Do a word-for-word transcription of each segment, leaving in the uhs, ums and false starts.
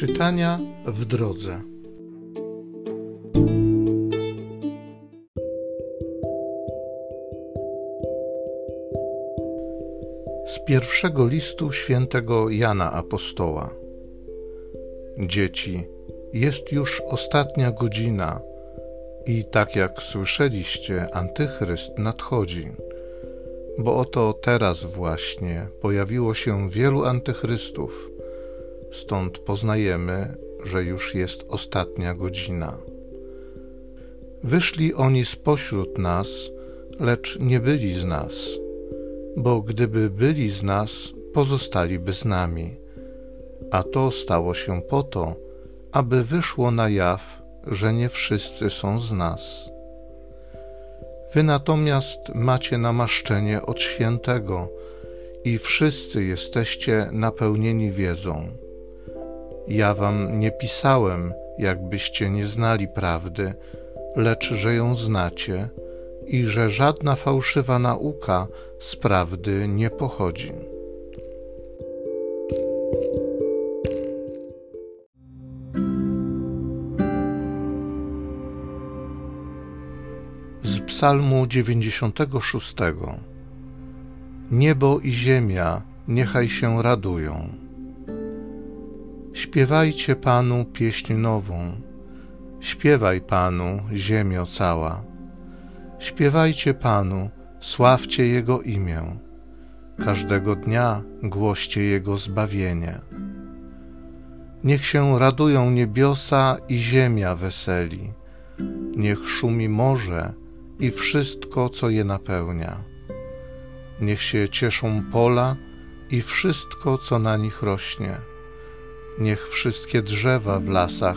Czytania w drodze. Z pierwszego listu świętego Jana Apostoła. Dzieci, jest już ostatnia godzina i tak jak słyszeliście, Antychryst nadchodzi. Bo oto teraz właśnie pojawiło się wielu antychrystów, stąd poznajemy, że już jest ostatnia godzina. Wyszli oni spośród nas, lecz nie byli z nas, bo gdyby byli z nas, pozostaliby z nami. A to stało się po to, aby wyszło na jaw, że nie wszyscy są z nas. Wy natomiast macie namaszczenie od Świętego i wszyscy jesteście napełnieni wiedzą. Ja wam nie pisałem, jakbyście nie znali prawdy, lecz że ją znacie i że żadna fałszywa nauka z prawdy nie pochodzi. Z Psalmu dziewięćdziesiątego szóstego. Niebo i ziemia niechaj się radują. Śpiewajcie Panu pieśń nową, śpiewaj Panu, ziemio cała. Śpiewajcie Panu, sławcie Jego imię. Każdego dnia głoście Jego zbawienie. Niech się radują niebiosa i ziemia weseli. Niech szumi morze i wszystko, co je napełnia. Niech się cieszą pola i wszystko, co na nich rośnie. Niech wszystkie drzewa w lasach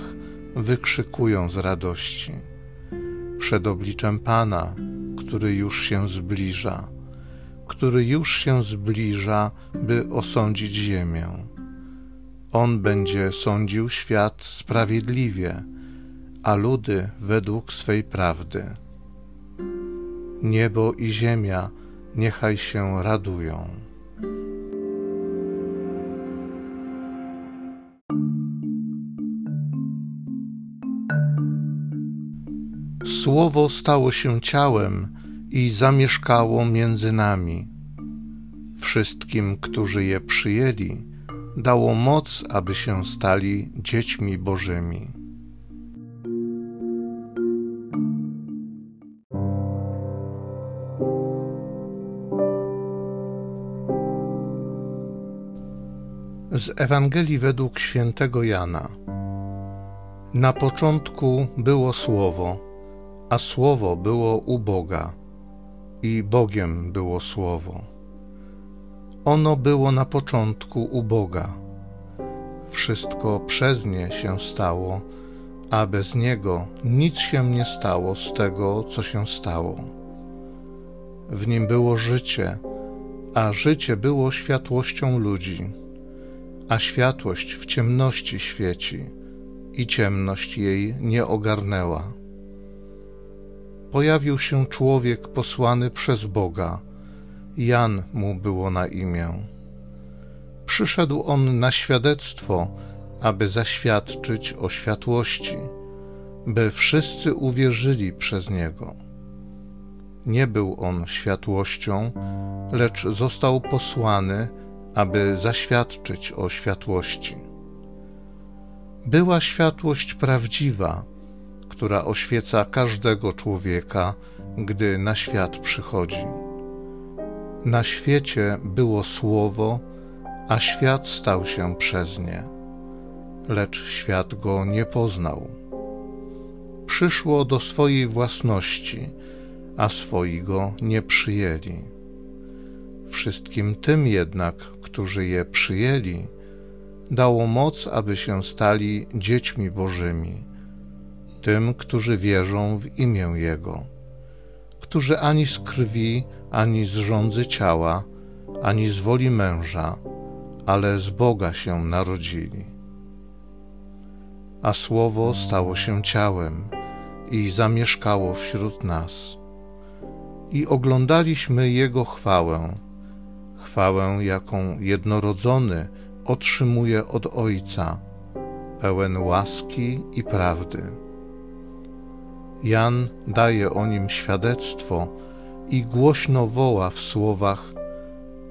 wykrzykują z radości. Przed obliczem Pana, który już się zbliża, który już się zbliża, by osądzić ziemię. On będzie sądził świat sprawiedliwie, a ludy według swej prawdy. Niebo i ziemia niechaj się radują. Słowo stało się ciałem i zamieszkało między nami. Wszystkim, którzy je przyjęli, dało moc, aby się stali dziećmi Bożymi. Z Ewangelii według świętego Jana. Na początku było Słowo, a Słowo było u Boga, i Bogiem było Słowo. Ono było na początku u Boga. Wszystko przez nie się stało, a bez niego nic się nie stało z tego, co się stało. W nim było życie, a życie było światłością ludzi. A światłość w ciemności świeci i ciemność jej nie ogarnęła. Pojawił się człowiek posłany przez Boga, Jan mu było na imię. Przyszedł on na świadectwo, aby zaświadczyć o światłości, by wszyscy uwierzyli przez niego. Nie był on światłością, lecz został posłany, aby zaświadczyć o światłości. Była światłość prawdziwa, która oświeca każdego człowieka, gdy na świat przychodzi. Na świecie było Słowo, a świat stał się przez nie, lecz świat go nie poznał. Przyszło do swojej własności, a swoi go nie przyjęli. Wszystkim tym jednak, którzy je przyjęli, dało moc, aby się stali dziećmi Bożymi, tym, którzy wierzą w imię Jego, którzy ani z krwi, ani z żądzy ciała, ani z woli męża, ale z Boga się narodzili. A Słowo stało się ciałem i zamieszkało wśród nas. I oglądaliśmy Jego chwałę, chwałę, jaką jednorodzony otrzymuje od Ojca, pełen łaski i prawdy. Jan daje o nim świadectwo i głośno woła w słowach: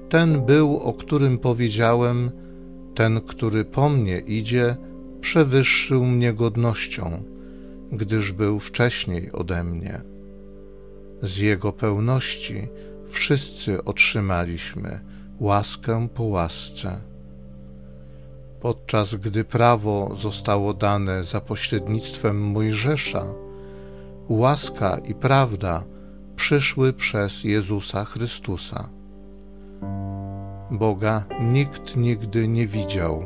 ten był, o którym powiedziałem, ten, który po mnie idzie, przewyższył mnie godnością, gdyż był wcześniej ode mnie. Z jego pełności wszyscy otrzymaliśmy łaskę po łasce. Podczas gdy prawo zostało dane za pośrednictwem Mojżesza, łaska i prawda przyszły przez Jezusa Chrystusa. Boga nikt nigdy nie widział.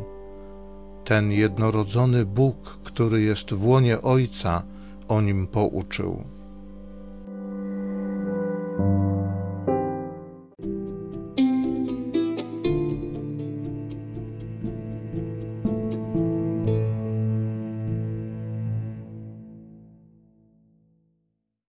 Ten jednorodzony Bóg, który jest w łonie Ojca, o nim pouczył.